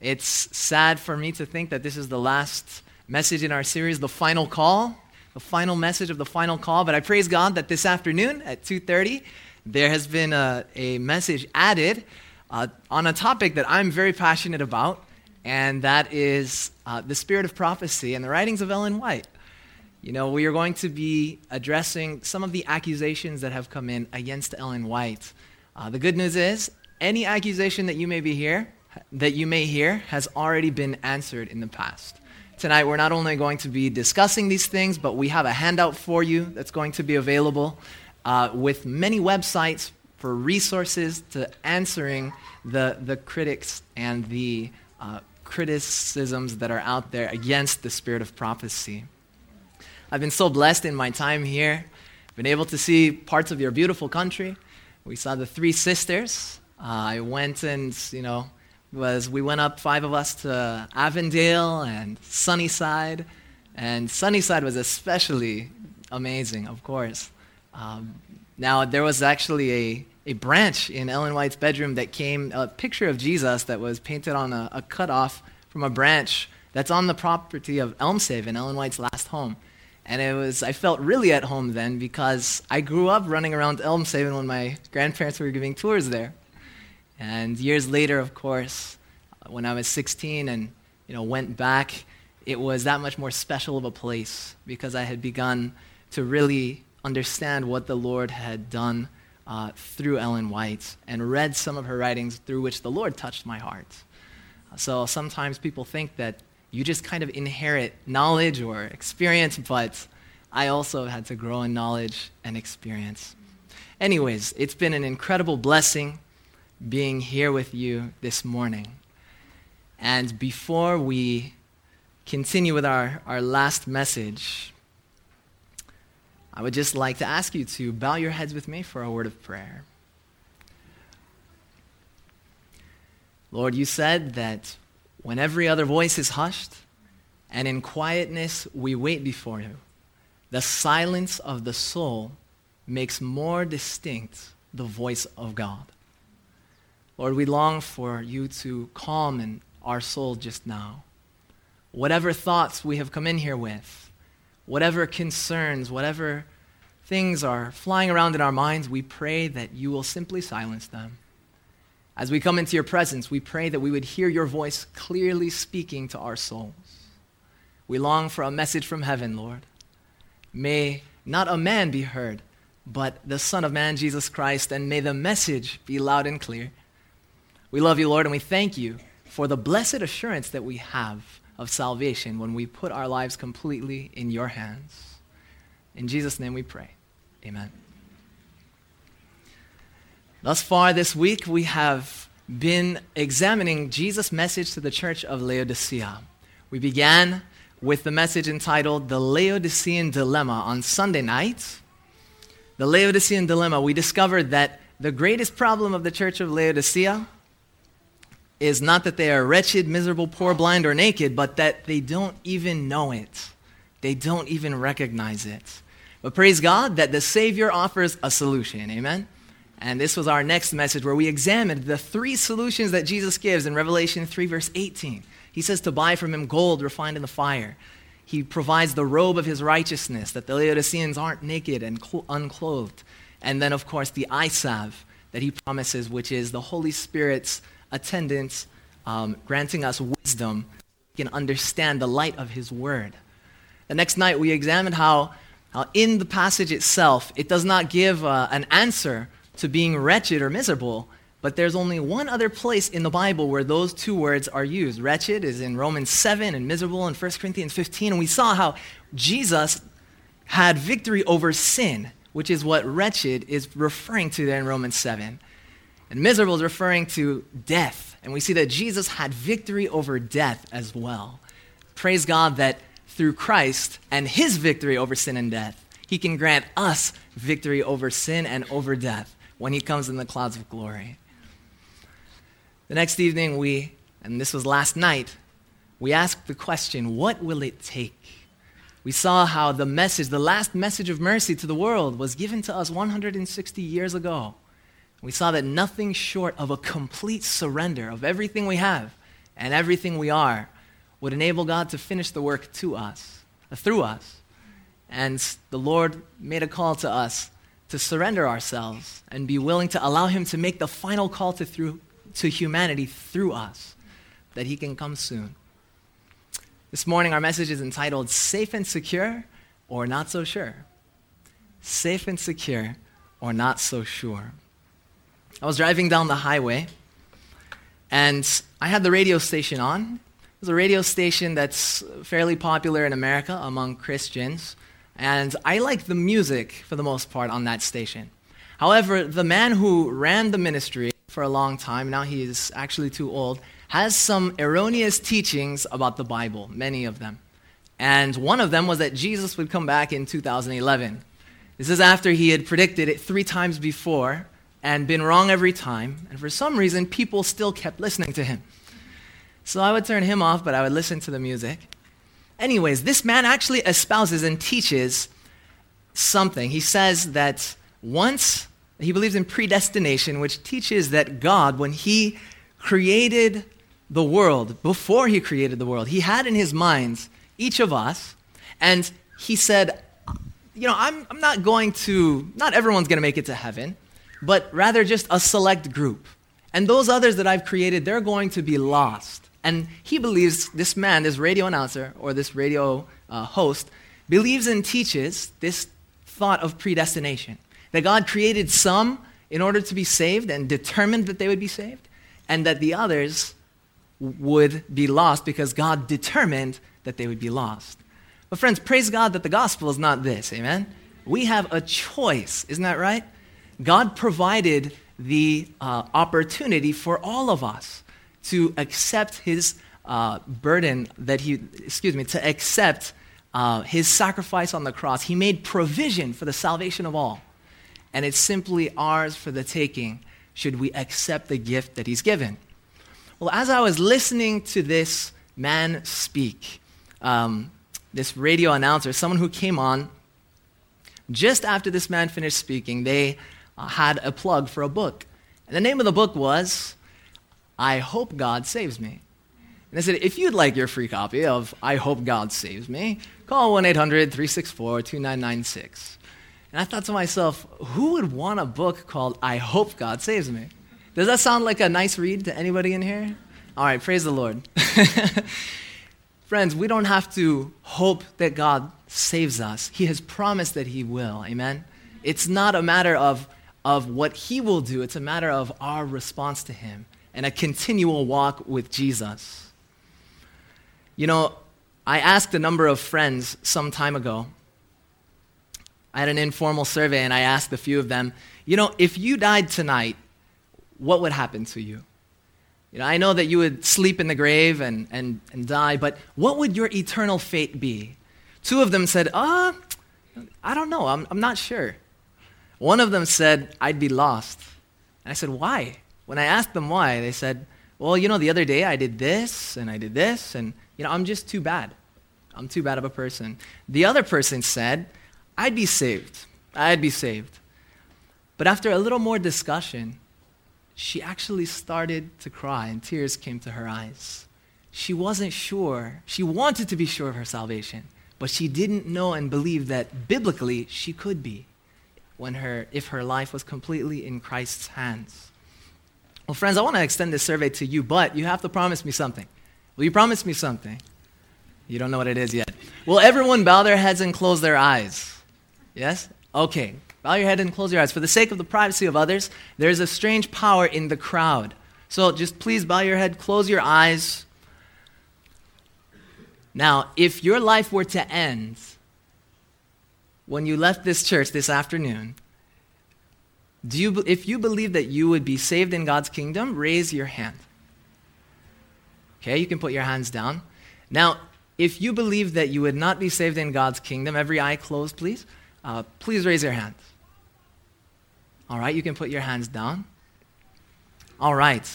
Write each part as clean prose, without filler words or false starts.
It's sad for me to think that this is the last message in our series, The Final Call, the final message of The Final Call. But I praise God that this afternoon at 2:30, there has been a message added on a topic that I'm very passionate about, and that is the spirit of prophecy and the writings of Ellen White. You know, we are going to be addressing some of the accusations that have come in against Ellen White. The good news is, any accusation that you may hear has already been answered in the past. Tonight, we're not only going to be discussing these things, but we have a handout for you that's going to be available with many websites for resources to answering the critics and the criticisms that are out there against the spirit of prophecy. I've been so blessed in my time here. I've been able to see parts of your beautiful country. We saw the Three Sisters. I went and, we went up, five of us, to Avondale and Sunnyside. And Sunnyside was especially amazing, of course. Now, there was actually a branch in Ellen White's bedroom that came, a picture of Jesus that was painted on a cutoff from a branch that's on the property of Elmshaven, Ellen White's last home. And I felt really at home then because I grew up running around Elmshaven when my grandparents were giving tours there. And years later, of course, when I was 16 and went back, it was that much more special of a place because I had begun to really understand what the Lord had done through Ellen White and read some of her writings through which the Lord touched my heart. So sometimes people think that you just kind of inherit knowledge or experience, but I also had to grow in knowledge and experience. Anyways, it's been an incredible blessing being here with you this morning. And before we continue with our last message, I would just like to ask you to bow your heads with me for a word of prayer. Lord, you said that when every other voice is hushed, and in quietness we wait before you, the silence of the soul makes more distinct the voice of God. Lord, we long for you to calm our soul just now. Whatever thoughts we have come in here with, whatever concerns, whatever things are flying around in our minds, we pray that you will simply silence them. As we come into your presence, we pray that we would hear your voice clearly speaking to our souls. We long for a message from heaven, Lord. May not a man be heard, but the Son of Man, Jesus Christ, and may the message be loud and clear. We love you, Lord, and we thank you for the blessed assurance that we have of salvation when we put our lives completely in your hands. In Jesus' name we pray. Amen. Thus far this week, we have been examining Jesus' message to the church of Laodicea. We began with the message entitled The Laodicean Dilemma on Sunday night. The Laodicean Dilemma, we discovered that the greatest problem of the church of Laodicea is not that they are wretched, miserable, poor, blind, or naked, but that they don't even know it. They don't even recognize it. But praise God that the Savior offers a solution. Amen? And this was our next message where we examined the three solutions that Jesus gives in Revelation 3, verse 18. He says to buy from him gold refined in the fire. He provides the robe of his righteousness, that the Laodiceans aren't naked and unclothed. And then, of course, the eye salve that he promises, which is the Holy Spirit's attendance, granting us wisdom, we can understand the light of his word. The next night we examined how in the passage itself, it does not give an answer to being wretched or miserable, but there's only one other place in the Bible where those two words are used. Wretched is in Romans 7 and miserable in 1 Corinthians 15. And we saw how Jesus had victory over sin, which is what wretched is referring to there in Romans 7. And miserable is referring to death. And we see that Jesus had victory over death as well. Praise God that through Christ and his victory over sin and death, he can grant us victory over sin and over death when he comes in the clouds of glory. The next evening and this was last night, we asked the question, what will it take? We saw how the message, the last message of mercy to the world was given to us 160 years ago. We saw that nothing short of a complete surrender of everything we have and everything we are would enable God to finish the work to us, through us. And the Lord made a call to us to surrender ourselves and be willing to allow him to make the final call to humanity through us, that he can come soon. This morning, our message is entitled, Safe and Secure or Not So Sure. Safe and Secure or Not So Sure. I was driving down the highway, and I had the radio station on. It's a radio station that's fairly popular in America among Christians, and I like the music for the most part on that station. However, the man who ran the ministry for a long time, now he is actually too old, has some erroneous teachings about the Bible, many of them. And one of them was that Jesus would come back in 2011. This is after he had predicted it 3 times before and been wrong every time, and for some reason, people still kept listening to him. So I would turn him off, but I would listen to the music. Anyways, this man actually espouses and teaches something. He says that once, he believes in predestination, which teaches that God, when he created the world, before he created the world, he had in his mind each of us, and he said, you know, I'm not going to, not everyone's going to make it to heaven, but rather just a select group. And those others that I've created, they're going to be lost. And he believes, this man, this radio announcer, or this radio host, believes and teaches this thought of predestination. That God created some in order to be saved and determined that they would be saved, and that the others would be lost because God determined that they would be lost. But friends, praise God that the gospel is not this, amen? We have a choice, isn't that right? God provided the opportunity for all of us to accept his his sacrifice on the cross. He made provision for the salvation of all. And it's simply ours for the taking should we accept the gift that he's given. Well, as I was listening to this man speak, this radio announcer, someone who came on, just after this man finished speaking, they had a plug for a book. And the name of the book was, I Hope God Saves Me. And I said, if you'd like your free copy of I Hope God Saves Me, call 1-800-364-2996. And I thought to myself, who would want a book called I Hope God Saves Me? Does that sound like a nice read to anybody in here? All right, praise the Lord. Friends, we don't have to hope that God saves us. He has promised that he will, amen? It's not a matter of what he will do. It's a matter of our response to him and a continual walk with Jesus. You know, I asked a number of friends some time ago. I had an informal survey, and I asked a few of them, you know, if you died tonight, what would happen to you? You know, I know that you would sleep in the grave and die, but what would your eternal fate be? 2 of them said, I don't know, I'm not sure. One of them said, I'd be lost. And I said, why? When I asked them why, they said, well, you know, the other day I did this, and, you know, I'm just too bad. I'm too bad of a person. The other person said, I'd be saved. I'd be saved. But after a little more discussion, she actually started to cry, and tears came to her eyes. She wasn't sure. She wanted to be sure of her salvation, but she didn't know and believe that biblically she could be if her life was completely in Christ's hands. Well, friends, I want to extend this survey to you, but you have to promise me something. Will you promise me something? You don't know what it is yet. Will everyone bow their heads and close their eyes? Yes? Okay. Bow your head and close your eyes. For the sake of the privacy of others, there is a strange power in the crowd. So just please bow your head, close your eyes. Now, if your life were to end when you left this church this afternoon, if you believe that you would be saved in God's kingdom, raise your hand. Okay, you can put your hands down. Now, if you believe that you would not be saved in God's kingdom, every eye closed, please. Please raise your hands. All right, you can put your hands down. All right,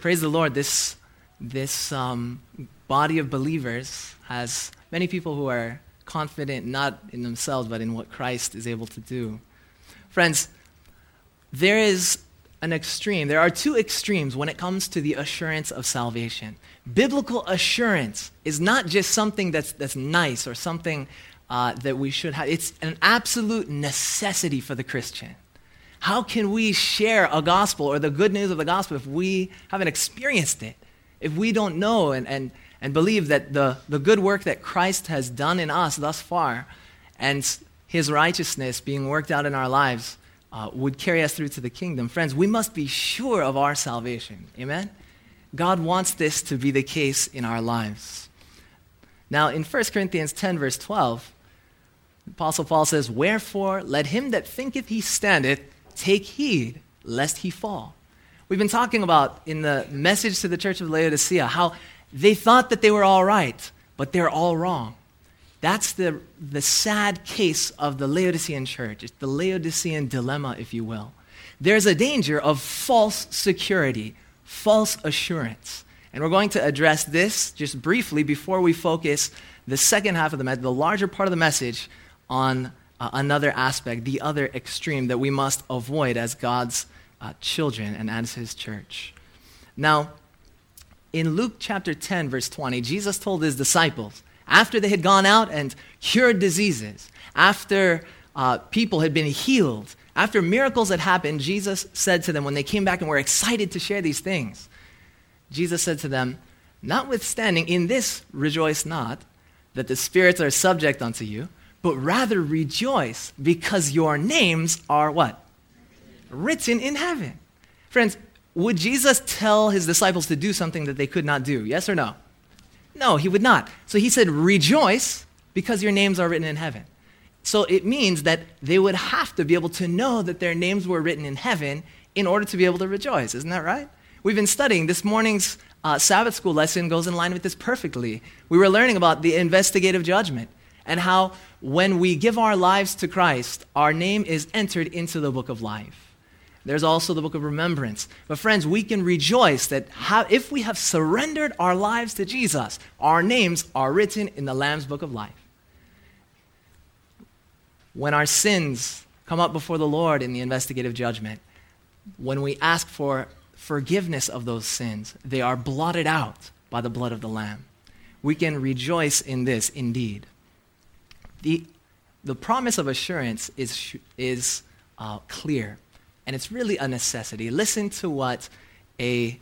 praise the Lord. This body of believers has many people who are confident not in themselves but in what Christ is able to do. Friends, there is an extreme. There are two extremes when it comes to the assurance of salvation. Biblical assurance is not just something that's nice or something that we should have. It's an absolute necessity for the Christian. How can we share a gospel or the good news of the gospel if we haven't experienced it? If we don't know and believe that the good work that Christ has done in us thus far and his righteousness being worked out in our lives would carry us through to the kingdom. Friends, we must be sure of our salvation. Amen? God wants this to be the case in our lives. Now, in 1 Corinthians 10, verse 12, Apostle Paul says, "Wherefore, let him that thinketh he standeth take heed, lest he fall." We've been talking about in the message to the church of Laodicea how they thought that they were all right, but they're all wrong. That's the sad case of the Laodicean church. It's the Laodicean dilemma, if you will. There's a danger of false security, false assurance. And we're going to address this just briefly before we focus the second half of the message, the larger part of the message, on another aspect, the other extreme that we must avoid as God's children and as his church. Now, in Luke chapter 10, verse 20, Jesus told his disciples, after they had gone out and cured diseases, after people had been healed, after miracles had happened, Jesus said to them when they came back and were excited to share these things, Jesus said to them, "Notwithstanding, in this rejoice not, that the spirits are subject unto you, but rather rejoice because your names are" what? Written in heaven. Friends, would Jesus tell his disciples to do something that they could not do? Yes or no? No, he would not. So he said, "Rejoice because your names are written in heaven." So it means that they would have to be able to know that their names were written in heaven in order to be able to rejoice. Isn't that right? We've been studying. This morning's Sabbath school lesson goes in line with this perfectly. We were learning about the investigative judgment and how when we give our lives to Christ, our name is entered into the book of life. There's also the book of remembrance. But friends, we can rejoice that if we have surrendered our lives to Jesus, our names are written in the Lamb's book of life. When our sins come up before the Lord in the investigative judgment, when we ask for forgiveness of those sins, they are blotted out by the blood of the Lamb. We can rejoice in this indeed. The promise of assurance is clear. And it's really a necessity. Listen to what a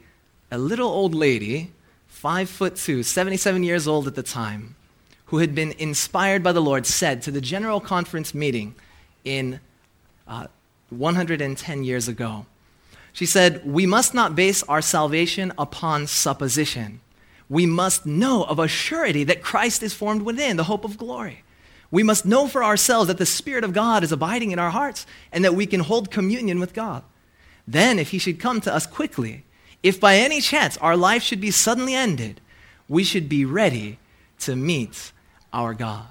little old lady, 5'2", 77 years old at the time, who had been inspired by the Lord, said to the General Conference meeting in 110 years ago. She said, "We must not base our salvation upon supposition. We must know of a surety that Christ is formed within, the hope of glory. We must know for ourselves that the Spirit of God is abiding in our hearts and that we can hold communion with God. Then, if he should come to us quickly, if by any chance our life should be suddenly ended, we should be ready to meet our God."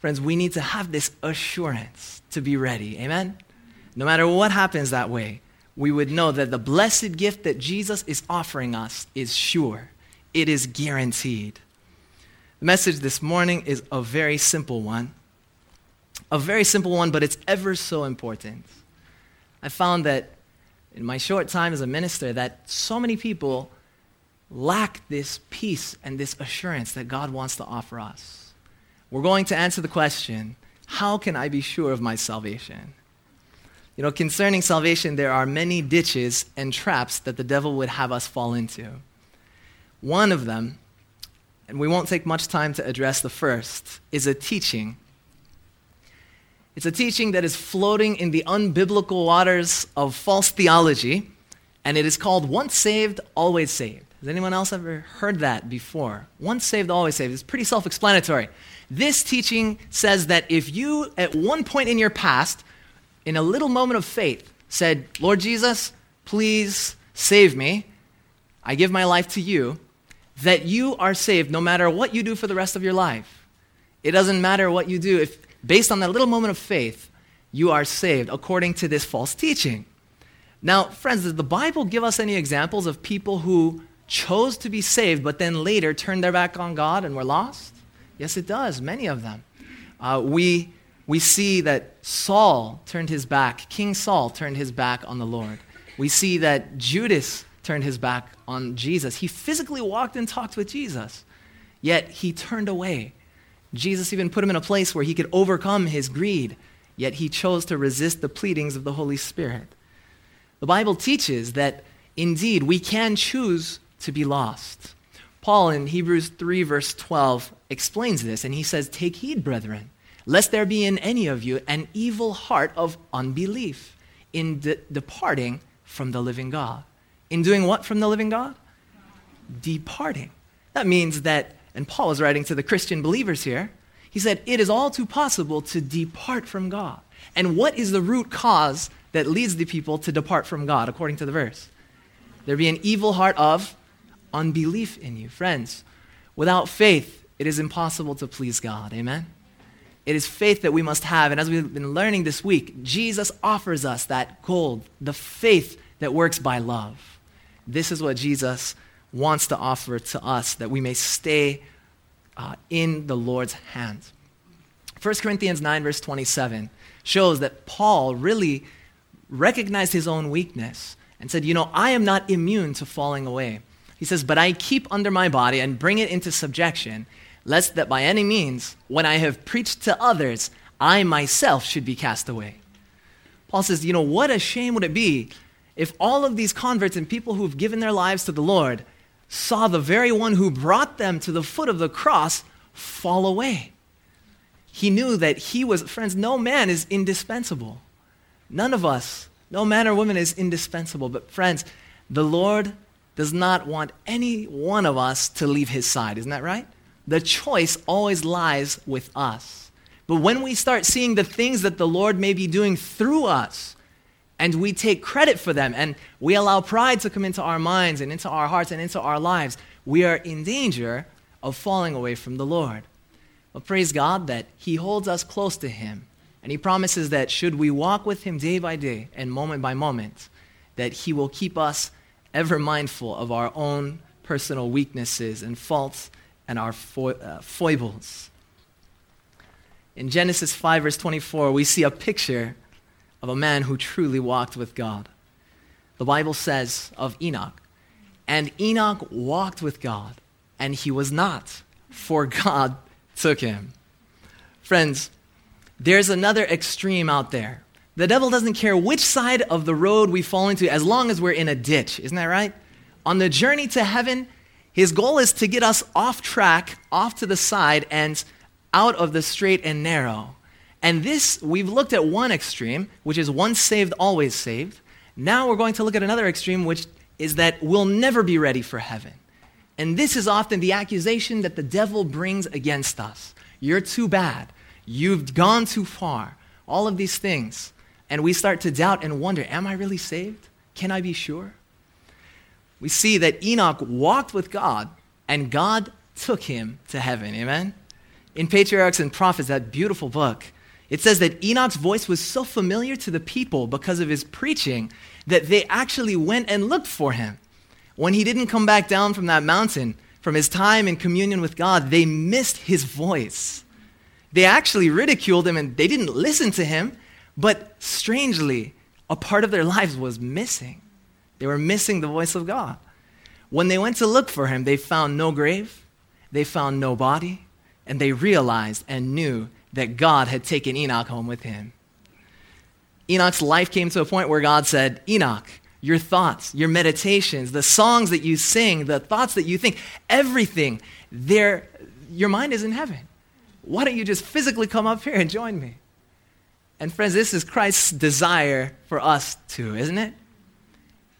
Friends, we need to have this assurance to be ready. Amen? No matter what happens that way, we would know that the blessed gift that Jesus is offering us is sure. It is guaranteed. The message this morning is a very simple one, but it's ever so important. I found that in my short time as a minister that so many people lack this peace and this assurance that God wants to offer us. We're going to answer the question, how can I be sure of my salvation? You know, concerning salvation, there are many ditches and traps that the devil would have us fall into. One of them, and we won't take much time to address the first, is a teaching. It's a teaching that is floating in the unbiblical waters of false theology, and it is called once saved, always saved. Has anyone else ever heard that before? Once saved, always saved. It's pretty self-explanatory. This teaching says that if you, at one point in your past, in a little moment of faith, said, "Lord Jesus, please save me. I give my life to you," that you are saved no matter what you do for the rest of your life. It doesn't matter what you do. If based on that little moment of faith, you are saved according to this false teaching. Now, friends, does the Bible give us any examples of people who chose to be saved but then later turned their back on God and were lost? Yes, it does, many of them. We see that King Saul turned his back on the Lord. We see that Judas turned his back on Jesus. He physically walked and talked with Jesus, yet he turned away. Jesus even put him in a place where he could overcome his greed, yet he chose to resist the pleadings of the Holy Spirit. The Bible teaches that indeed we can choose to be lost. Paul in Hebrews 3 verse 12 explains this, and he says, "Take heed, brethren, lest there be in any of you an evil heart of unbelief in departing from the living God." In doing what from the living God? Departing. That means that, and Paul was writing to the Christian believers here, he said, it is all too possible to depart from God. And what is the root cause that leads the people to depart from God, according to the verse? There be an evil heart of unbelief in you. Friends, without faith, it is impossible to please God. Amen? It is faith that we must have. And as we've been learning this week, Jesus offers us that gold, the faith that works by love. This is what Jesus wants to offer to us, that we may stay in the Lord's hand. 1 Corinthians 9 verse 27 shows that Paul really recognized his own weakness and said, I am not immune to falling away. He says, but I keep under my body and bring it into subjection, lest that by any means, when I have preached to others, I myself should be cast away. Paul says, what a shame would it be if all of these converts and people who've given their lives to the Lord saw the very one who brought them to the foot of the cross fall away. He knew that friends, no man is indispensable. None of us, no man or woman is indispensable. But friends, the Lord does not want any one of us to leave his side. Isn't that right? The choice always lies with us. But when we start seeing the things that the Lord may be doing through us, and we take credit for them, and we allow pride to come into our minds and into our hearts and into our lives, we are in danger of falling away from the Lord. But praise God that he holds us close to him, and he promises that should we walk with him day by day and moment by moment, that he will keep us ever mindful of our own personal weaknesses and faults and our foibles. In Genesis 5 verse 24, we see a picture of a man who truly walked with God. The Bible says of Enoch, and Enoch walked with God, and he was not, for God took him. Friends, there's another extreme out there. The devil doesn't care which side of the road we fall into as long as we're in a ditch. Isn't that right? On the journey to heaven, his goal is to get us off track, off to the side, and out of the straight and narrow. And this, we've looked at one extreme, which is once saved, always saved. Now we're going to look at another extreme, which is that we'll never be ready for heaven. And this is often the accusation that the devil brings against us. You're too bad. You've gone too far. All of these things. And we start to doubt and wonder, am I really saved? Can I be sure? We see that Enoch walked with God, and God took him to heaven. Amen? In Patriarchs and Prophets, that beautiful book, it says that Enoch's voice was so familiar to the people because of his preaching that they actually went and looked for him. When he didn't come back down from that mountain, from his time in communion with God, they missed his voice. They actually ridiculed him and they didn't listen to him, but strangely, a part of their lives was missing. They were missing the voice of God. When they went to look for him, they found no grave, they found no body, and they realized and knew that God had taken Enoch home with him. Enoch's life came to a point where God said, Enoch, your thoughts, your meditations, the songs that you sing, the thoughts that you think, everything, your mind is in heaven. Why don't you just physically come up here and join me? And friends, this is Christ's desire for us too, isn't it?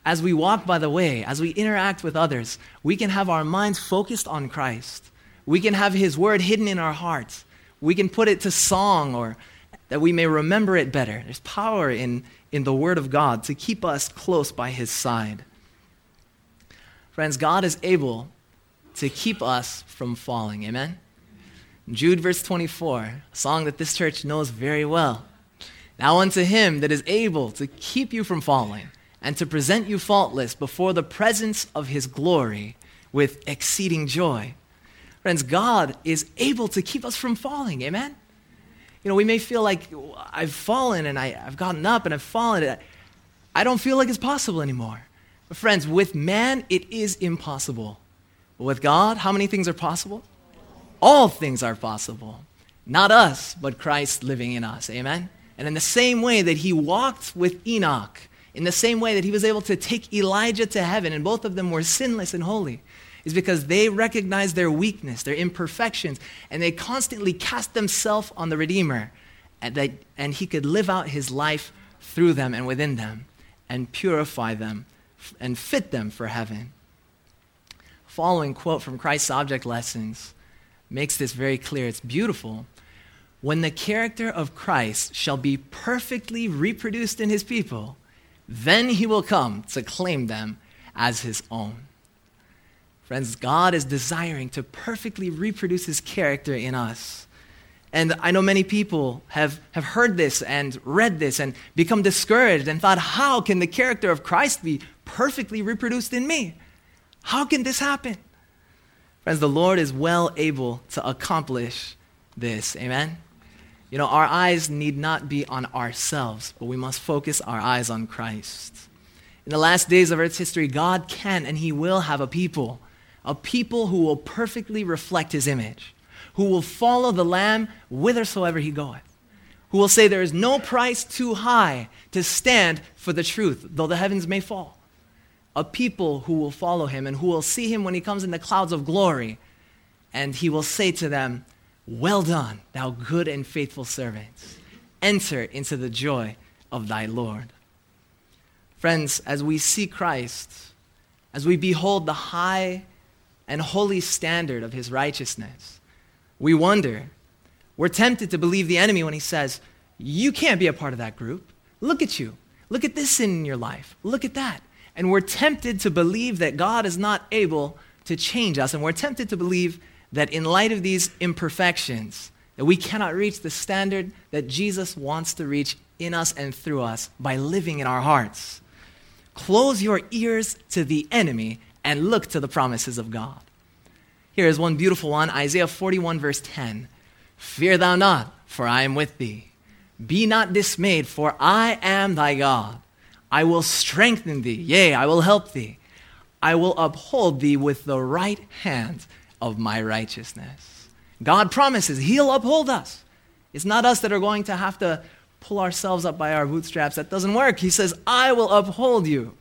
As we walk by the way, as we interact with others, we can have our minds focused on Christ. We can have his word hidden in our hearts. We can put it to song or that we may remember it better. There's power in the word of God to keep us close by his side. Friends, God is able to keep us from falling. Amen? Jude verse 24, a song that this church knows very well. Now unto him that is able to keep you from falling and to present you faultless before the presence of his glory with exceeding joy. Friends, God is able to keep us from falling, amen? We may feel like I've fallen and I've gotten up and I've fallen. I don't feel like it's possible anymore. But friends, with man, it is impossible. But with God, how many things are possible? All things are possible. Not us, but Christ living in us. Amen? And in the same way that he walked with Enoch, in the same way that he was able to take Elijah to heaven, and both of them were sinless and holy, is because they recognized their weakness, their imperfections, and they constantly cast themselves on the Redeemer, and he could live out his life through them and within them, and purify them, and fit them for heaven. Following quote from Christ's Object Lessons makes this very clear. It's beautiful. When the character of Christ shall be perfectly reproduced in his people, then he will come to claim them as his own. Friends, God is desiring to perfectly reproduce his character in us. And I know many people have heard this and read this and become discouraged and thought, how can the character of Christ be perfectly reproduced in me? How can this happen? Friends, the Lord is well able to accomplish this. Amen? You know, our eyes need not be on ourselves, but we must focus our eyes on Christ. In the last days of Earth's history, God can and he will have a people who will perfectly reflect his image, who will follow the Lamb whithersoever he goeth, who will say there is no price too high to stand for the truth, though the heavens may fall. A people who will follow him and who will see him when he comes in the clouds of glory, and he will say to them, "Well done, thou good and faithful servant. Enter into the joy of thy Lord." Friends, as we see Christ, as we behold the high and holy standard of his righteousness, we wonder, we're tempted to believe the enemy when he says, you can't be a part of that group. Look at you. Look at this sin in your life. Look at that. And we're tempted to believe that God is not able to change us. And we're tempted to believe that in light of these imperfections, that we cannot reach the standard that Jesus wants to reach in us and through us by living in our hearts. Close your ears to the enemy and look to the promises of God. Here is one beautiful one, Isaiah 41, verse 10. Fear thou not, for I am with thee. Be not dismayed, for I am thy God. I will strengthen thee, yea, I will help thee. I will uphold thee with the right hand of my righteousness. God promises he'll uphold us. It's not us that are going to have to pull ourselves up by our bootstraps. That doesn't work. He says, I will uphold you.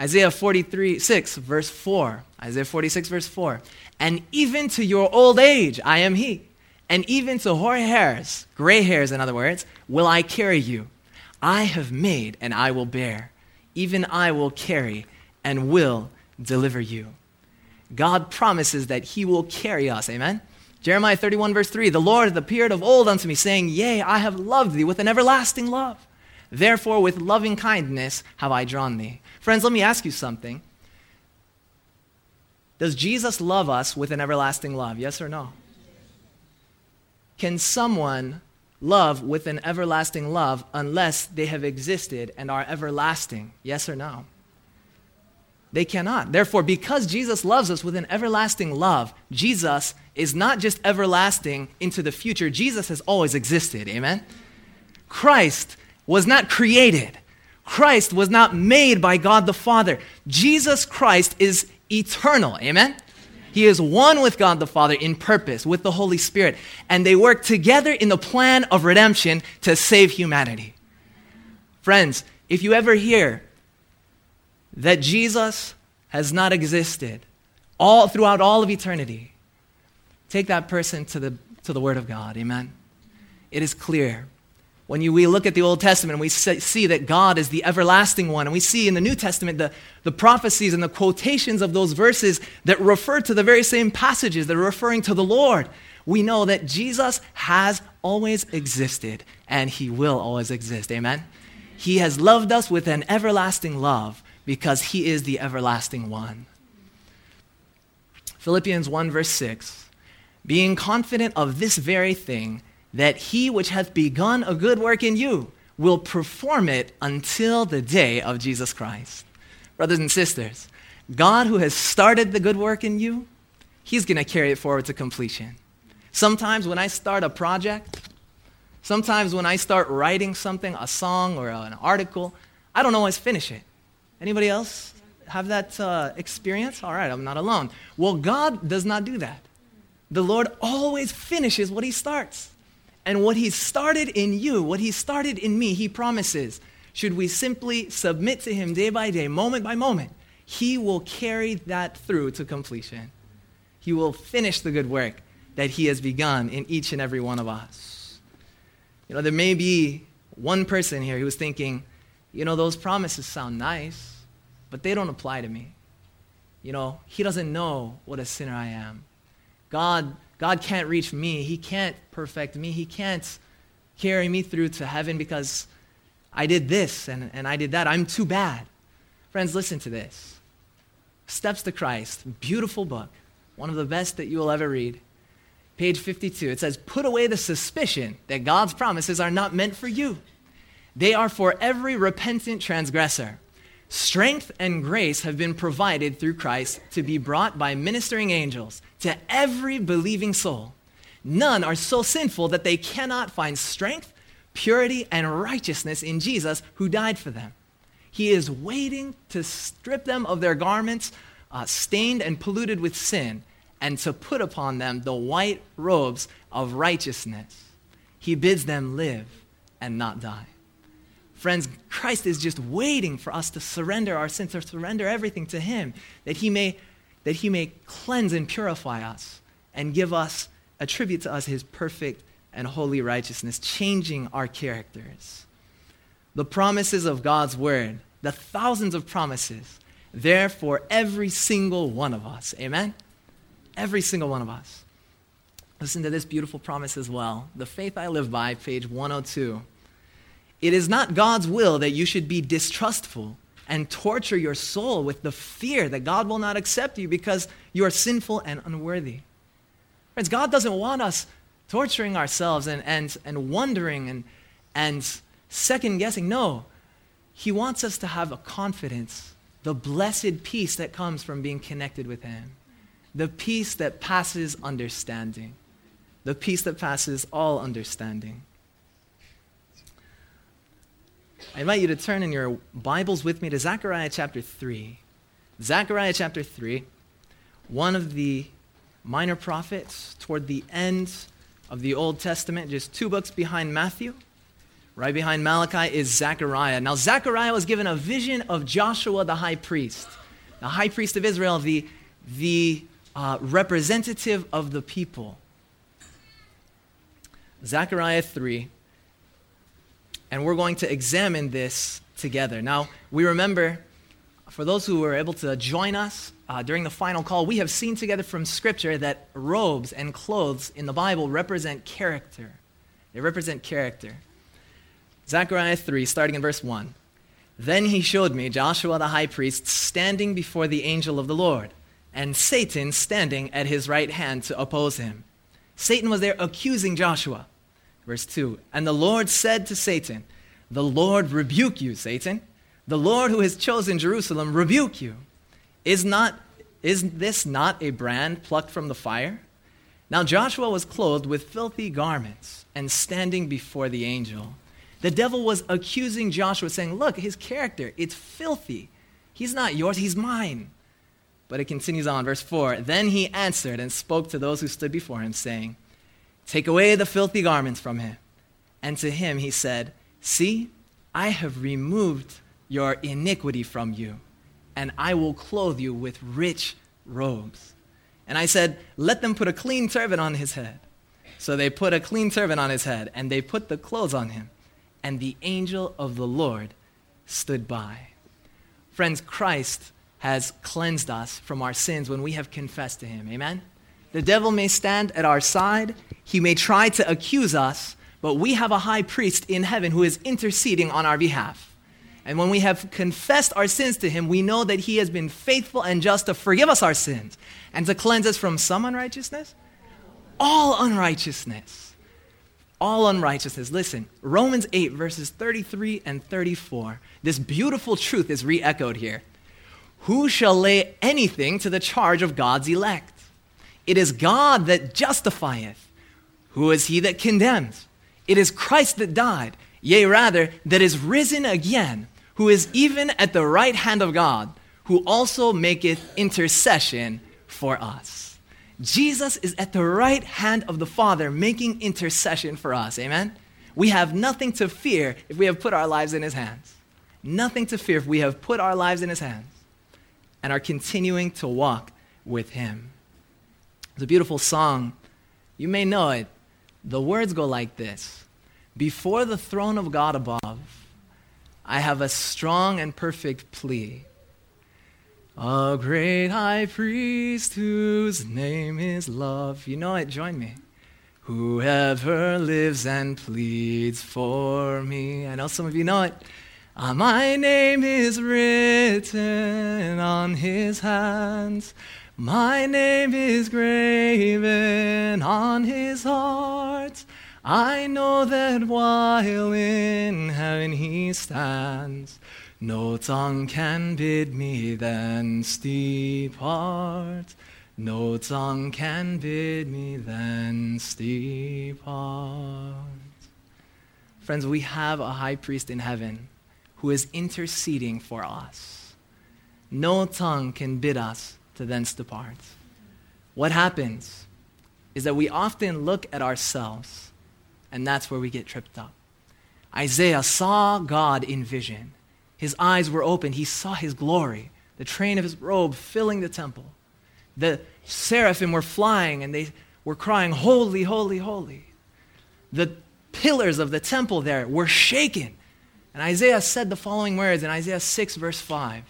Isaiah 43:6, verse 4. Isaiah 46, verse 4. And even to your old age, I am he. And even to gray hairs, in other words, will I carry you. I have made and I will bear. Even I will carry and will deliver you. God promises that he will carry us. Amen? Jeremiah 31, verse 3. The Lord hath appeared of old unto me, saying, Yea, I have loved thee with an everlasting love. Therefore, with loving kindness have I drawn thee. Friends, let me ask you something. Does Jesus love us with an everlasting love? Yes or no? Can someone love with an everlasting love unless they have existed and are everlasting? Yes or no? They cannot. Therefore, because Jesus loves us with an everlasting love, Jesus is not just everlasting into the future. Jesus has always existed. Amen? Christ was not created. Christ was not made by God the Father. Jesus Christ is eternal. Amen? He is one with God the Father in purpose, with the Holy Spirit. And they work together in the plan of redemption to save humanity. Friends, if you ever hear that Jesus has not existed all throughout all of eternity, take that person to the Word of God. Amen? It is clear. When we look at the Old Testament and we see that God is the everlasting one, and we see in the New Testament the prophecies and the quotations of those verses that refer to the very same passages that are referring to the Lord, we know that Jesus has always existed and he will always exist. Amen? He has loved us with an everlasting love because he is the everlasting one. Philippians 1 verse 6, being confident of this very thing, that he which hath begun a good work in you will perform it until the day of Jesus Christ. Brothers and sisters, God who has started the good work in you, he's going to carry it forward to completion. Sometimes when I start a project, sometimes when I start writing something, a song or an article, I don't always finish it. Anybody else have that experience? All right, I'm not alone. Well, God does not do that. The Lord always finishes what he starts. And what he started in you, what he started in me, he promises. Should we simply submit to him day by day, moment by moment, he will carry that through to completion. He will finish the good work that he has begun in each and every one of us. You know, there may be one person here who's thinking, you know, those promises sound nice, but they don't apply to me. You know, he doesn't know what a sinner I am. God can't reach me. He can't perfect me. He can't carry me through to heaven because I did this and I did that. I'm too bad. Friends, listen to this. Steps to Christ, beautiful book, one of the best that you will ever read. Page 52, it says, put away the suspicion that God's promises are not meant for you. They are for every repentant transgressor. Strength and grace have been provided through Christ to be brought by ministering angels to every believing soul. None are so sinful that they cannot find strength, purity, and righteousness in Jesus who died for them. He is waiting to strip them of their garments, stained and polluted with sin, and to put upon them the white robes of righteousness. He bids them live and not die. Friends, Christ is just waiting for us to surrender our sins, to surrender everything to him, that he may cleanse and purify us and give us, attribute to us his perfect and holy righteousness, changing our characters. The promises of God's word, the thousands of promises, they're for every single one of us. Amen? Every single one of us. Listen to this beautiful promise as well. The Faith I Live By, page 102. It is not God's will that you should be distrustful and torture your soul with the fear that God will not accept you because you are sinful and unworthy. Friends, God doesn't want us torturing ourselves and wondering and second-guessing. No, he wants us to have a confidence, the blessed peace that comes from being connected with him, the peace that passes understanding, the peace that passes all understanding. I invite you to turn in your Bibles with me to Zechariah chapter 3. Zechariah chapter 3, one of the minor prophets toward the end of the Old Testament, just two books behind Matthew. Right behind Malachi is Zechariah. Now, Zechariah was given a vision of Joshua the high priest of Israel, the representative of the people. Zechariah 3. And we're going to examine this together. Now, we remember, for those who were able to join us during the final call, we have seen together from Scripture that robes and clothes in the Bible represent character. They represent character. Zechariah 3, starting in verse 1. Then he showed me Joshua the high priest standing before the angel of the Lord, and Satan standing at his right hand to oppose him. Satan was there accusing Joshua. Verse 2, and the Lord said to Satan, the Lord rebuke you, Satan. The Lord who has chosen Jerusalem rebuke you. Is this not a brand plucked from the fire? Now Joshua was clothed with filthy garments and standing before the angel. The devil was accusing Joshua, saying, look, his character, it's filthy. He's not yours, he's mine. But it continues on, verse 4, then he answered and spoke to those who stood before him, saying, take away the filthy garments from him. And to him he said, see, I have removed your iniquity from you, and I will clothe you with rich robes. And I said, let them put a clean turban on his head. So they put a clean turban on his head, and they put the clothes on him. And the angel of the Lord stood by. Friends, Christ has cleansed us from our sins when we have confessed to him. Amen? The devil may stand at our side. He may try to accuse us, but we have a high priest in heaven who is interceding on our behalf. And when we have confessed our sins to him, we know that he has been faithful and just to forgive us our sins and to cleanse us from some unrighteousness, all unrighteousness. All unrighteousness. Listen, Romans 8, verses 33 and 34. This beautiful truth is re-echoed here. Who shall lay anything to the charge of God's elect? It is God that justifieth. Who is he that condemns? It is Christ that died, yea, rather, that is risen again, who is even at the right hand of God, who also maketh intercession for us. Jesus is at the right hand of the Father making intercession for us. Amen? We have nothing to fear if we have put our lives in his hands. Nothing to fear if we have put our lives in his hands and are continuing to walk with him. It's a beautiful song. You may know it. The words go like this. Before the throne of God above, I have a strong and perfect plea. A great high priest whose name is love. You know it, join me. Whoever lives and pleads for me. I know some of you know it. My name is written on his hands. My name is graven on his heart. I know that while in heaven he stands, no tongue can bid me thence depart. No tongue can bid me thence depart. Friends, we have a high priest in heaven who is interceding for us. No tongue can bid us to thence depart. What happens is that we often look at ourselves, and that's where we get tripped up. Isaiah saw God in vision. His eyes were open. He saw his glory, the train of his robe filling the temple. The seraphim were flying, and they were crying, holy, holy, holy. The pillars of the temple there were shaken. And Isaiah said the following words in Isaiah 6, verse 5.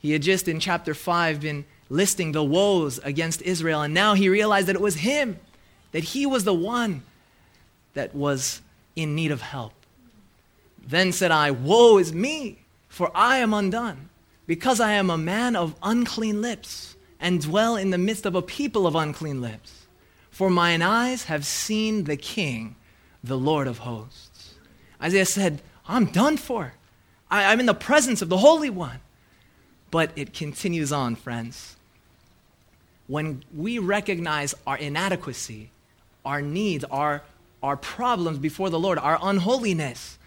He had just in chapter 5 been listing the woes against Israel, and now he realized that it was him, that he was the one that was in need of help. Then said I, woe is me, for I am undone, because I am a man of unclean lips, and dwell in the midst of a people of unclean lips. For mine eyes have seen the King, the Lord of hosts. Isaiah said, I'm done for. I'm in the presence of the Holy One. But it continues on, friends. When we recognize our inadequacy, our needs, our problems before the Lord, our unholiness,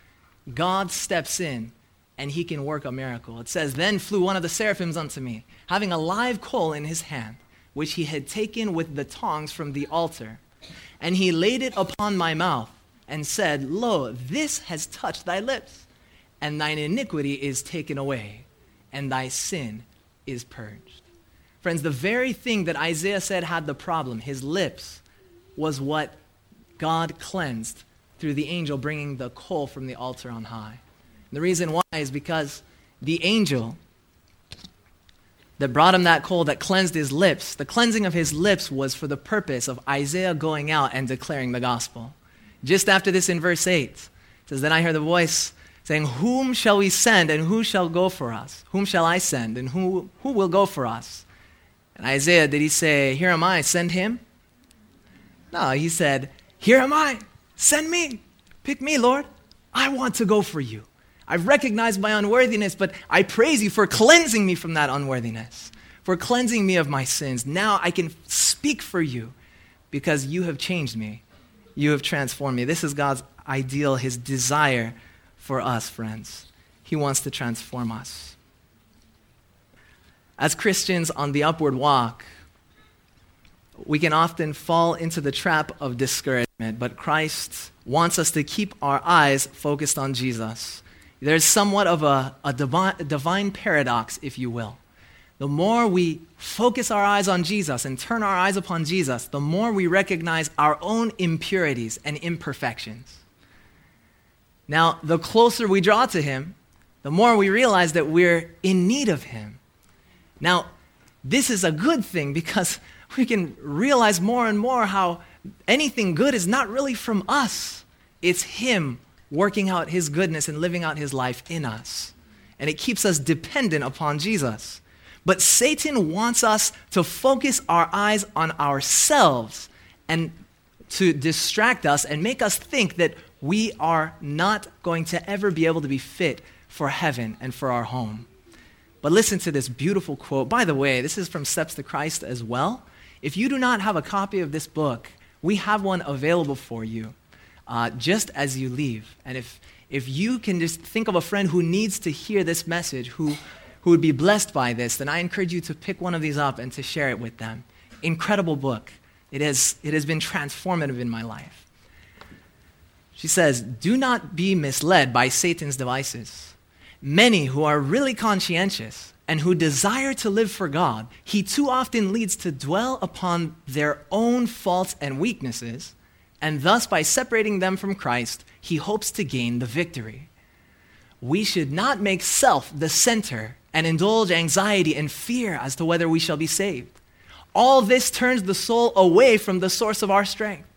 God steps in and he can work a miracle. It says, then flew one of the seraphims unto me, having a live coal in his hand, which he had taken with the tongs from the altar. And he laid it upon my mouth and said, lo, this has touched thy lips, and thine iniquity is taken away, and thy sin is purged. Friends, the very thing that Isaiah said had the problem, his lips, was what God cleansed through the angel bringing the coal from the altar on high. And the reason why is because the angel that brought him that coal that cleansed his lips, the cleansing of his lips was for the purpose of Isaiah going out and declaring the gospel. Just after this in verse 8, it says, then I heard the voice saying, whom shall we send and who shall go for us? Whom shall I send and who will go for us? And Isaiah, did he say, here am I, send him? No, he said, here am I, send me. Pick me, Lord. I want to go for you. I've recognized my unworthiness, but I praise you for cleansing me from that unworthiness, for cleansing me of my sins. Now I can speak for you because you have changed me. You have transformed me. This is God's ideal, his desire for us, friends. He wants to transform us. As Christians on the upward walk, we can often fall into the trap of discouragement, but Christ wants us to keep our eyes focused on Jesus. There's somewhat of a divine paradox, if you will. The more we focus our eyes on Jesus and turn our eyes upon Jesus, the more we recognize our own impurities and imperfections. Now, the closer we draw to him, the more we realize that we're in need of him. Now, this is a good thing because we can realize more and more how anything good is not really from us. It's him working out his goodness and living out his life in us. And it keeps us dependent upon Jesus. But Satan wants us to focus our eyes on ourselves and to distract us and make us think that we are not going to ever be able to be fit for heaven and for our home. But listen to this beautiful quote. By the way, this is from Steps to Christ as well. If you do not have a copy of this book, we have one available for you just as you leave. And if if you can just think of a friend who needs to hear this message, who would be blessed by this, then I encourage you to pick one of these up and to share it with them. Incredible book. It has been transformative in my life. She says, do not be misled by Satan's devices. Many who are really conscientious and who desire to live for God, he too often leads to dwell upon their own faults and weaknesses, and thus by separating them from Christ, he hopes to gain the victory. We should not make self the center and indulge anxiety and fear as to whether we shall be saved. All this turns the soul away from the source of our strength.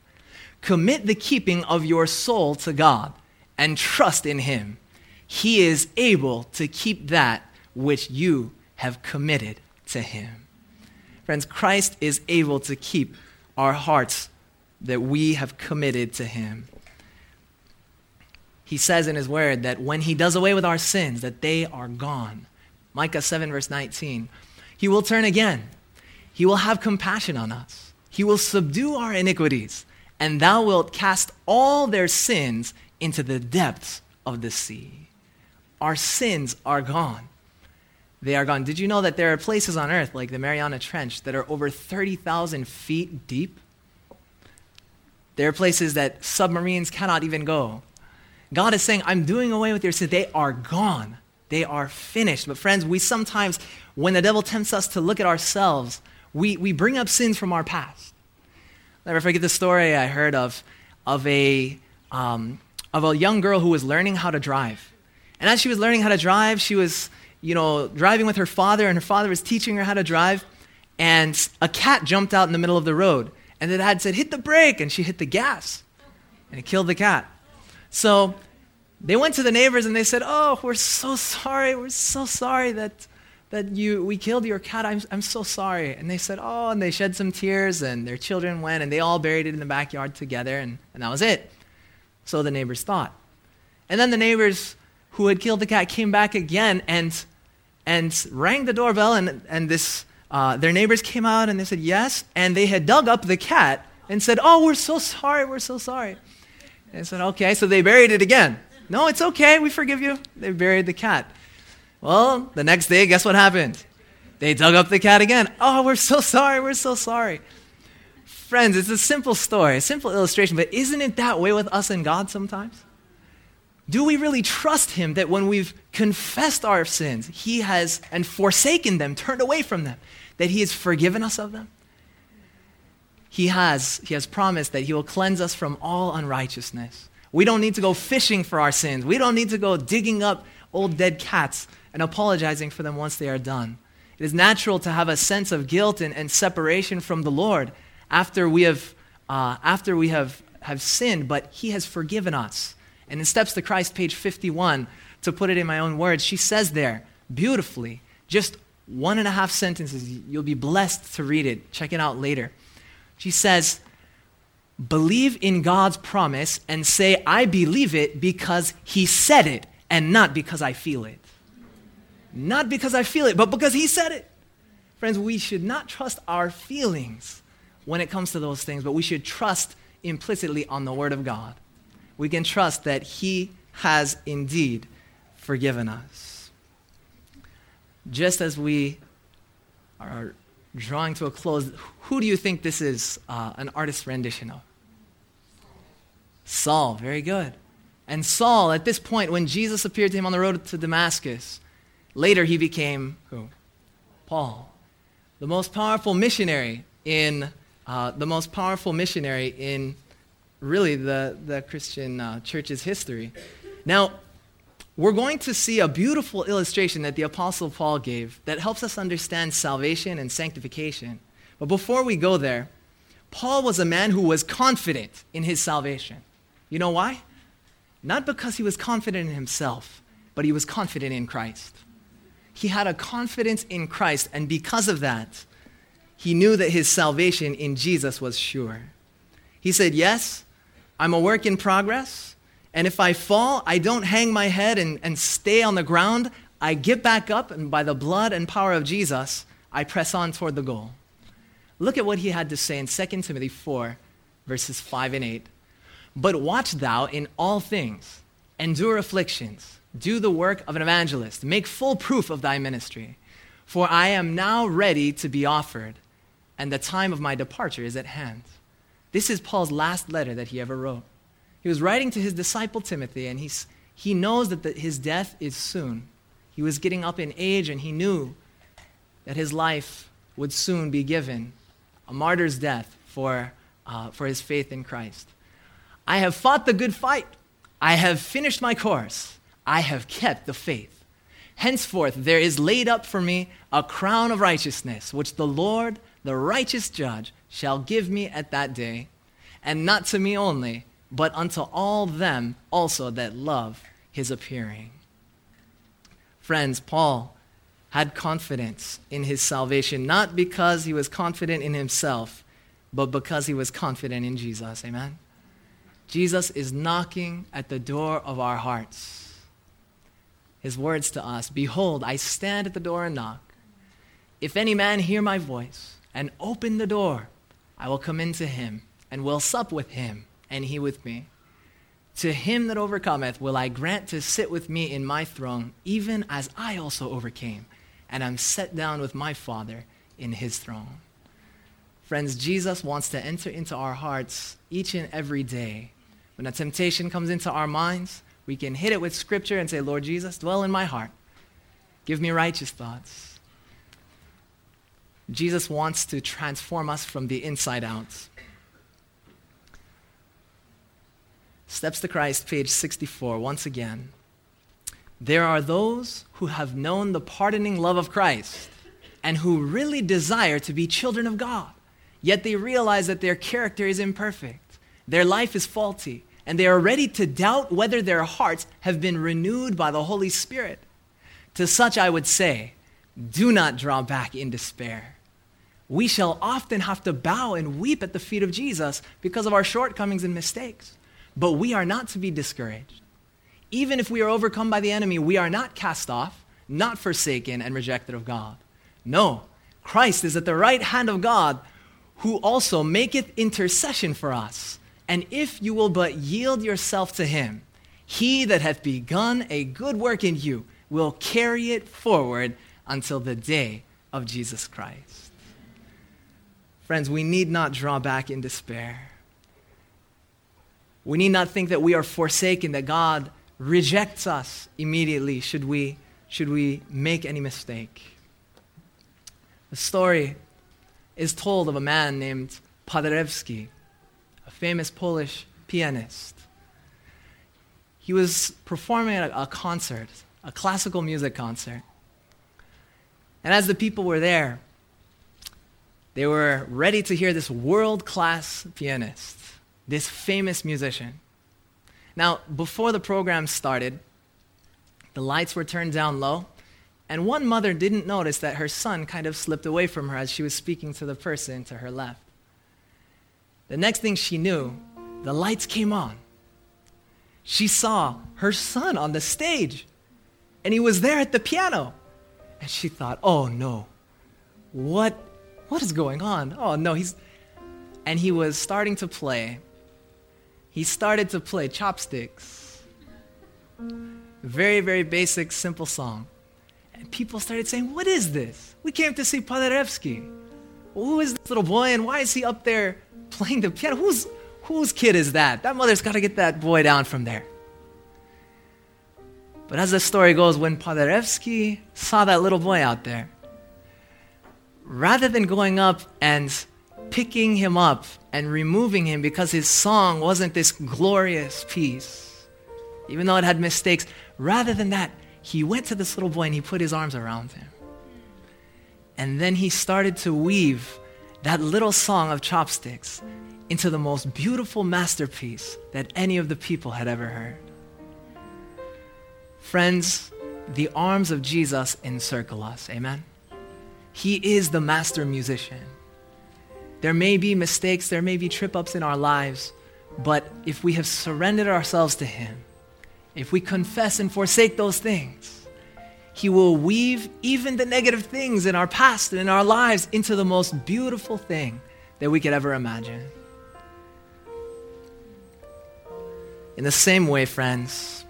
Commit the keeping of your soul to God and trust in Him. He is able to keep that which you have committed to Him. Friends, Christ is able to keep our hearts that we have committed to Him. He says in His word that when He does away with our sins, that they are gone. Micah 7, verse 19. He will turn again. He will have compassion on us. He will subdue our iniquities, and thou wilt cast all their sins into the depths of the sea. Our sins are gone. They are gone. Did you know that there are places on earth like the Mariana Trench that are over 30,000 feet deep? There are places that submarines cannot even go. God is saying, I'm doing away with your sins. They are gone. They are finished. But friends, we sometimes, when the devil tempts us to look at ourselves, we bring up sins from our past. I'll never forget the story I heard of a young girl who was learning how to drive. And as she was learning how to drive, she was, driving with her father, and her father was teaching her how to drive. And a cat jumped out in the middle of the road. And the dad said, hit the brake. And she hit the gas. And it killed the cat. So they went to the neighbors and they said, oh, we're so sorry. We're so sorry that we killed your cat. I'm so sorry. And they said, oh, and they shed some tears, and their children went and they all buried it in the backyard together, and that was it. So the neighbors thought. And then the neighbors who had killed the cat came back again and rang the doorbell, and their neighbors came out and they said yes, and they had dug up the cat and said, oh, we're so sorry, we're so sorry. And they said, okay, so they buried it again. No, it's okay, we forgive you. They buried the cat. Well, the next day, guess what happened? They dug up the cat again. Oh, we're so sorry, we're so sorry. Friends, it's a simple story, a simple illustration, but isn't it that way with us and God sometimes? Do we really trust Him that when we've confessed our sins, He has, and forsaken them, turned away from them, that He has forgiven us of them? He has promised that He will cleanse us from all unrighteousness. We don't need to go fishing for our sins. We don't need to go digging up old dead cats and apologizing for them once they are done. It is natural to have a sense of guilt and separation from the Lord after we have sinned, but He has forgiven us. And in Steps to Christ, page 51, to put it in my own words, she says there, beautifully, just 1.5 sentences, you'll be blessed to read it. Check it out later. She says, believe in God's promise and say, I believe it because He said it and not because I feel it. Not because I feel it, but because He said it. Friends, we should not trust our feelings when it comes to those things, but we should trust implicitly on the Word of God. We can trust that He has indeed forgiven us. Just as we are drawing to a close, who do you think this is an artist's rendition of? Saul, very good. And Saul, at this point, when Jesus appeared to him on the road to Damascus, later he became who? Paul, the most powerful missionary in really the Christian church's history. Now, we're going to see a beautiful illustration that the Apostle Paul gave that helps us understand salvation and sanctification. But before we go there, Paul was a man who was confident in his salvation. You know why? Not because he was confident in himself, but he was confident in Christ. He had a confidence in Christ, and because of that, he knew that his salvation in Jesus was sure. He said, yes, I'm a work in progress, and if I fall, I don't hang my head and stay on the ground. I get back up, and by the blood and power of Jesus, I press on toward the goal. Look at what he had to say in 2 Timothy 4, verses 5 and 8. But watch thou in all things, endure afflictions, do the work of an evangelist, make full proof of thy ministry. For I am now ready to be offered, and the time of my departure is at hand." This is Paul's last letter that he ever wrote. He was writing to his disciple Timothy, and he knows that his death is soon. He was getting up in age, and he knew that his life would soon be given a martyr's death for his faith in Christ. "I have fought the good fight. I have finished my course. I have kept the faith. Henceforth there is laid up for me a crown of righteousness, which the Lord, the righteous judge, shall give me at that day, and not to me only, but unto all them also that love his appearing." Friends, Paul had confidence in his salvation, not because he was confident in himself, but because he was confident in Jesus. Amen? Jesus is knocking at the door of our hearts. His words to us, "Behold, I stand at the door and knock. If any man hear my voice and open the door, I will come into him and will sup with him and he with me. To him that overcometh will I grant to sit with me in my throne, even as I also overcame, and am set down with my Father in his throne." Friends, Jesus wants to enter into our hearts each and every day. When a temptation comes into our minds, we can hit it with scripture and say, "Lord Jesus, dwell in my heart. Give me righteous thoughts." Jesus wants to transform us from the inside out. Steps to Christ, page 64, once again. "There are those who have known the pardoning love of Christ and who really desire to be children of God, yet they realize that their character is imperfect, their life is faulty, and they are ready to doubt whether their hearts have been renewed by the Holy Spirit. To such I would say, do not draw back in despair. We shall often have to bow and weep at the feet of Jesus because of our shortcomings and mistakes. But we are not to be discouraged. Even if we are overcome by the enemy, we are not cast off, not forsaken, and rejected of God. No, Christ is at the right hand of God, who also maketh intercession for us. And if you will but yield yourself to him, he that hath begun a good work in you will carry it forward until the day of Jesus Christ." Friends, we need not draw back in despair. We need not think that we are forsaken, that God rejects us immediately should we make any mistake. The story is told of a man named Paderewski, a famous Polish pianist. He was performing at a concert, a classical music concert. And as the people were there, they were ready to hear this world-class pianist, this famous musician. Now, before the program started, the lights were turned down low, and one mother didn't notice that her son kind of slipped away from her as she was speaking to the person to her left. The next thing she knew, the lights came on. She saw her son on the stage, and he was there at the piano. And she thought, "Oh no, what is going on? Oh no, And he was starting to play. He started to play Chopsticks. Very, very basic, simple song. And people started saying, "What is this? We came to see Paderewski. Who is this little boy, and why is he up there playing the piano? Whose kid is that? That mother's got to get that boy down from there." But as the story goes, when Paderewski saw that little boy out there, rather than going up and picking him up and removing him because his song wasn't this glorious piece, even though it had mistakes, rather than that, he went to this little boy and he put his arms around him. And then he started to weave that little song of Chopsticks into the most beautiful masterpiece that any of the people had ever heard. Friends, the arms of Jesus encircle us, amen? He is the master musician. There may be mistakes, there may be trip-ups in our lives, but if we have surrendered ourselves to him, if we confess and forsake those things, he will weave even the negative things in our past and in our lives into the most beautiful thing that we could ever imagine. In the same way, friends,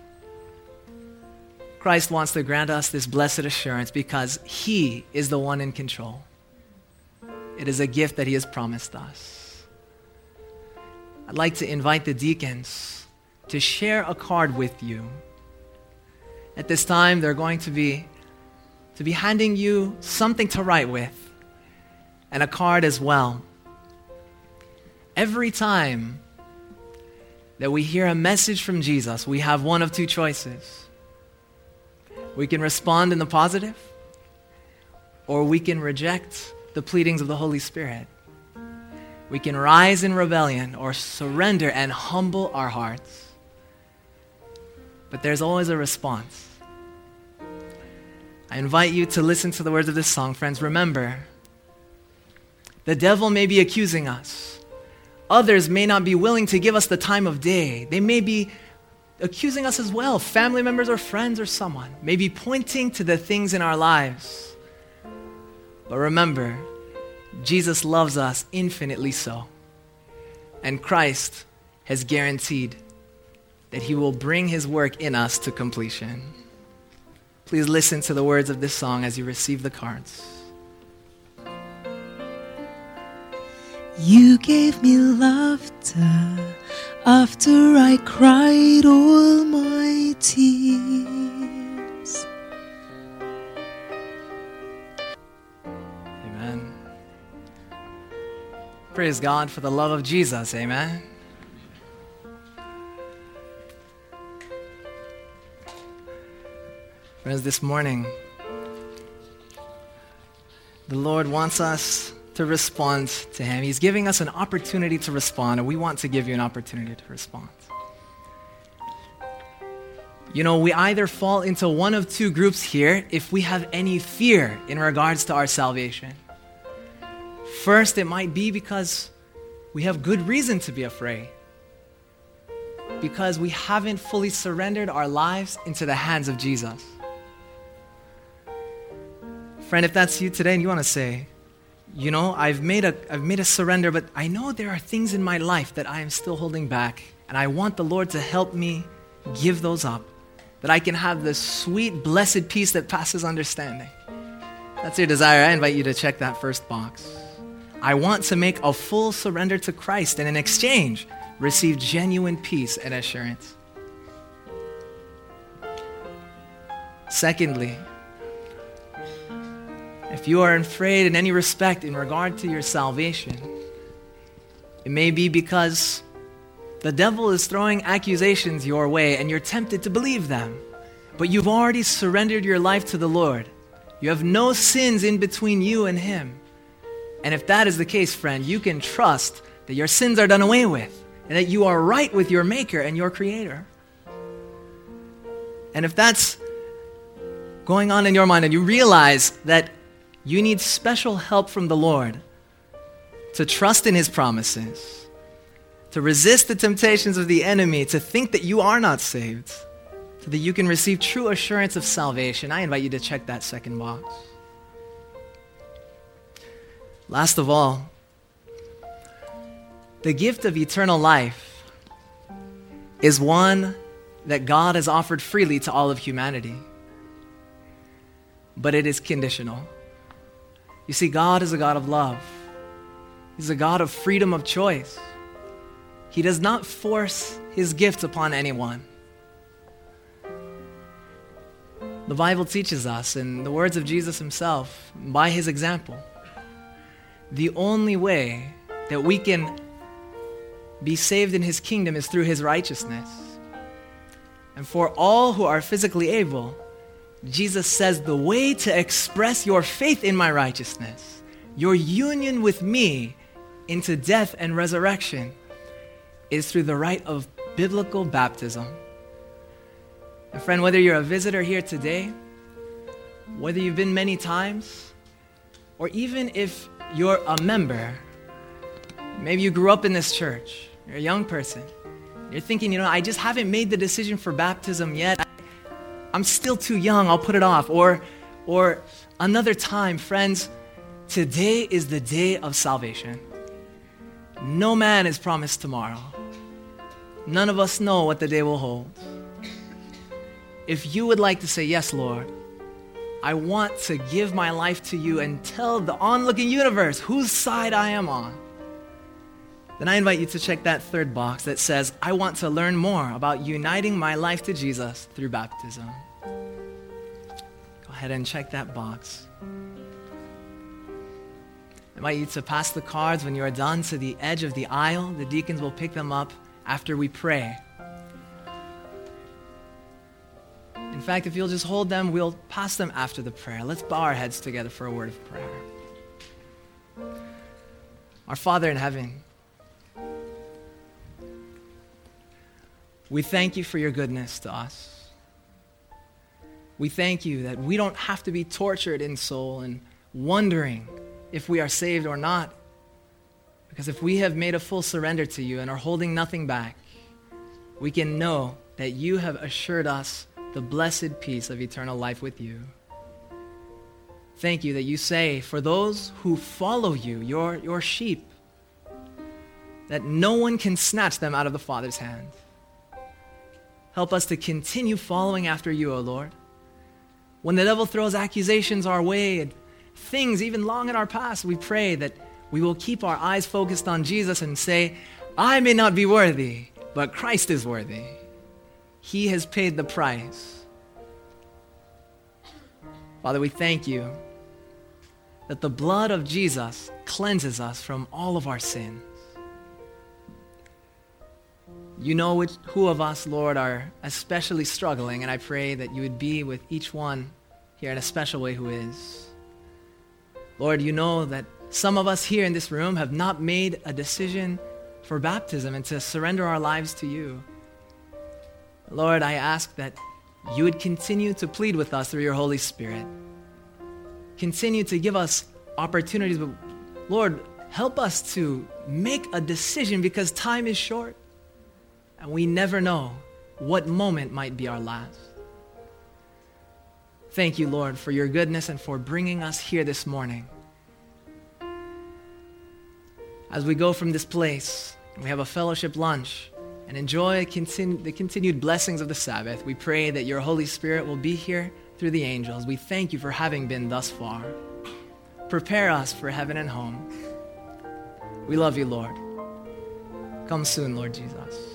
Christ wants to grant us this blessed assurance because he is the one in control. It is a gift that he has promised us. I'd like to invite the deacons to share a card with you. At this time, they're going to be handing you something to write with and a card as well. Every time that we hear a message from Jesus, we have one of two choices. We can respond in the positive, or we can reject the pleadings of the Holy Spirit. We can rise in rebellion or surrender and humble our hearts. But there's always a response. I invite you to listen to the words of this song, friends. Remember, the devil may be accusing us. Others may not be willing to give us the time of day. They may be accusing us as well, family members or friends or someone, may be pointing to the things in our lives. But remember, Jesus loves us infinitely so. And Christ has guaranteed that he will bring his work in us to completion. Please listen to the words of this song as you receive the cards. You gave me laughter after I cried all my tears. Amen. Praise God for the love of Jesus. Amen. Friends, this morning, the Lord wants us to respond to him. He's giving us an opportunity to respond, and we want to give you an opportunity to respond. You know, we either fall into one of two groups here if we have any fear in regards to our salvation. First, it might be because we have good reason to be afraid, because we haven't fully surrendered our lives into the hands of Jesus. Friend, if that's you today and you want to say, you know, I've made a surrender, but I know there are things in my life that I am still holding back, and I want the Lord to help me give those up, that I can have the sweet, blessed peace that passes understanding. If that's your desire, I invite you to check that first box. I want to make a full surrender to Christ, and in exchange, receive genuine peace and assurance. Secondly, if you are afraid in any respect in regard to your salvation, it may be because the devil is throwing accusations your way and you're tempted to believe them. But you've already surrendered your life to the Lord. You have no sins in between you and him. And if that is the case, friend, you can trust that your sins are done away with and that you are right with your Maker and your Creator. And if that's going on in your mind and you realize that you need special help from the Lord to trust in his promises, to resist the temptations of the enemy, to think that you are not saved, so that you can receive true assurance of salvation, I invite you to check that second box. Last of all, the gift of eternal life is one that God has offered freely to all of humanity, but it is conditional. You see, God is a God of love. He's a God of freedom of choice. He does not force his gifts upon anyone. The Bible teaches us, in the words of Jesus himself, by his example, the only way that we can be saved in his kingdom is through his righteousness. And for all who are physically able, Jesus says, the way to express your faith in my righteousness, your union with me into death and resurrection, is through the rite of biblical baptism. And friend, whether you're a visitor here today, whether you've been many times, or even if you're a member, maybe you grew up in this church, you're a young person, you're thinking, you know, I just haven't made the decision for baptism yet. I'm still too young, I'll put it off. Or another time, friends, today is the day of salvation. No man is promised tomorrow. None of us know what the day will hold. If you would like to say, yes, Lord, I want to give my life to you and tell the onlooking universe whose side I am on, then I invite you to check that third box that says, I want to learn more about uniting my life to Jesus through baptism. Go ahead and check that box. I invite you to pass the cards when you are done to the edge of the aisle. The deacons will pick them up after we pray. In fact, if you'll just hold them, we'll pass them after the prayer. Let's bow our heads together for a word of prayer. Our Father in heaven, we thank you for your goodness to us. We thank you that we don't have to be tortured in soul and wondering if we are saved or not, because if we have made a full surrender to you and are holding nothing back, we can know that you have assured us the blessed peace of eternal life with you. Thank you that you say, for those who follow you, your sheep, that no one can snatch them out of the Father's hand. Help us to continue following after you, O Lord. When the devil throws accusations our way and things even long in our past, we pray that we will keep our eyes focused on Jesus and say, I may not be worthy, but Christ is worthy. He has paid the price. Father, we thank you that the blood of Jesus cleanses us from all of our sins. You know who of us, Lord, are especially struggling, and I pray that you would be with each one here in a special way who is. Lord, you know that some of us here in this room have not made a decision for baptism and to surrender our lives to you. Lord, I ask that you would continue to plead with us through your Holy Spirit. Continue to give us opportunities. But Lord, help us to make a decision because time is short and we never know what moment might be our last. Thank you, Lord, for your goodness and for bringing us here this morning. As we go from this place, we have a fellowship lunch, and enjoy the continued blessings of the Sabbath. We pray that your Holy Spirit will be here through the angels. We thank you for having been thus far. Prepare us for heaven and home. We love you, Lord. Come soon, Lord Jesus.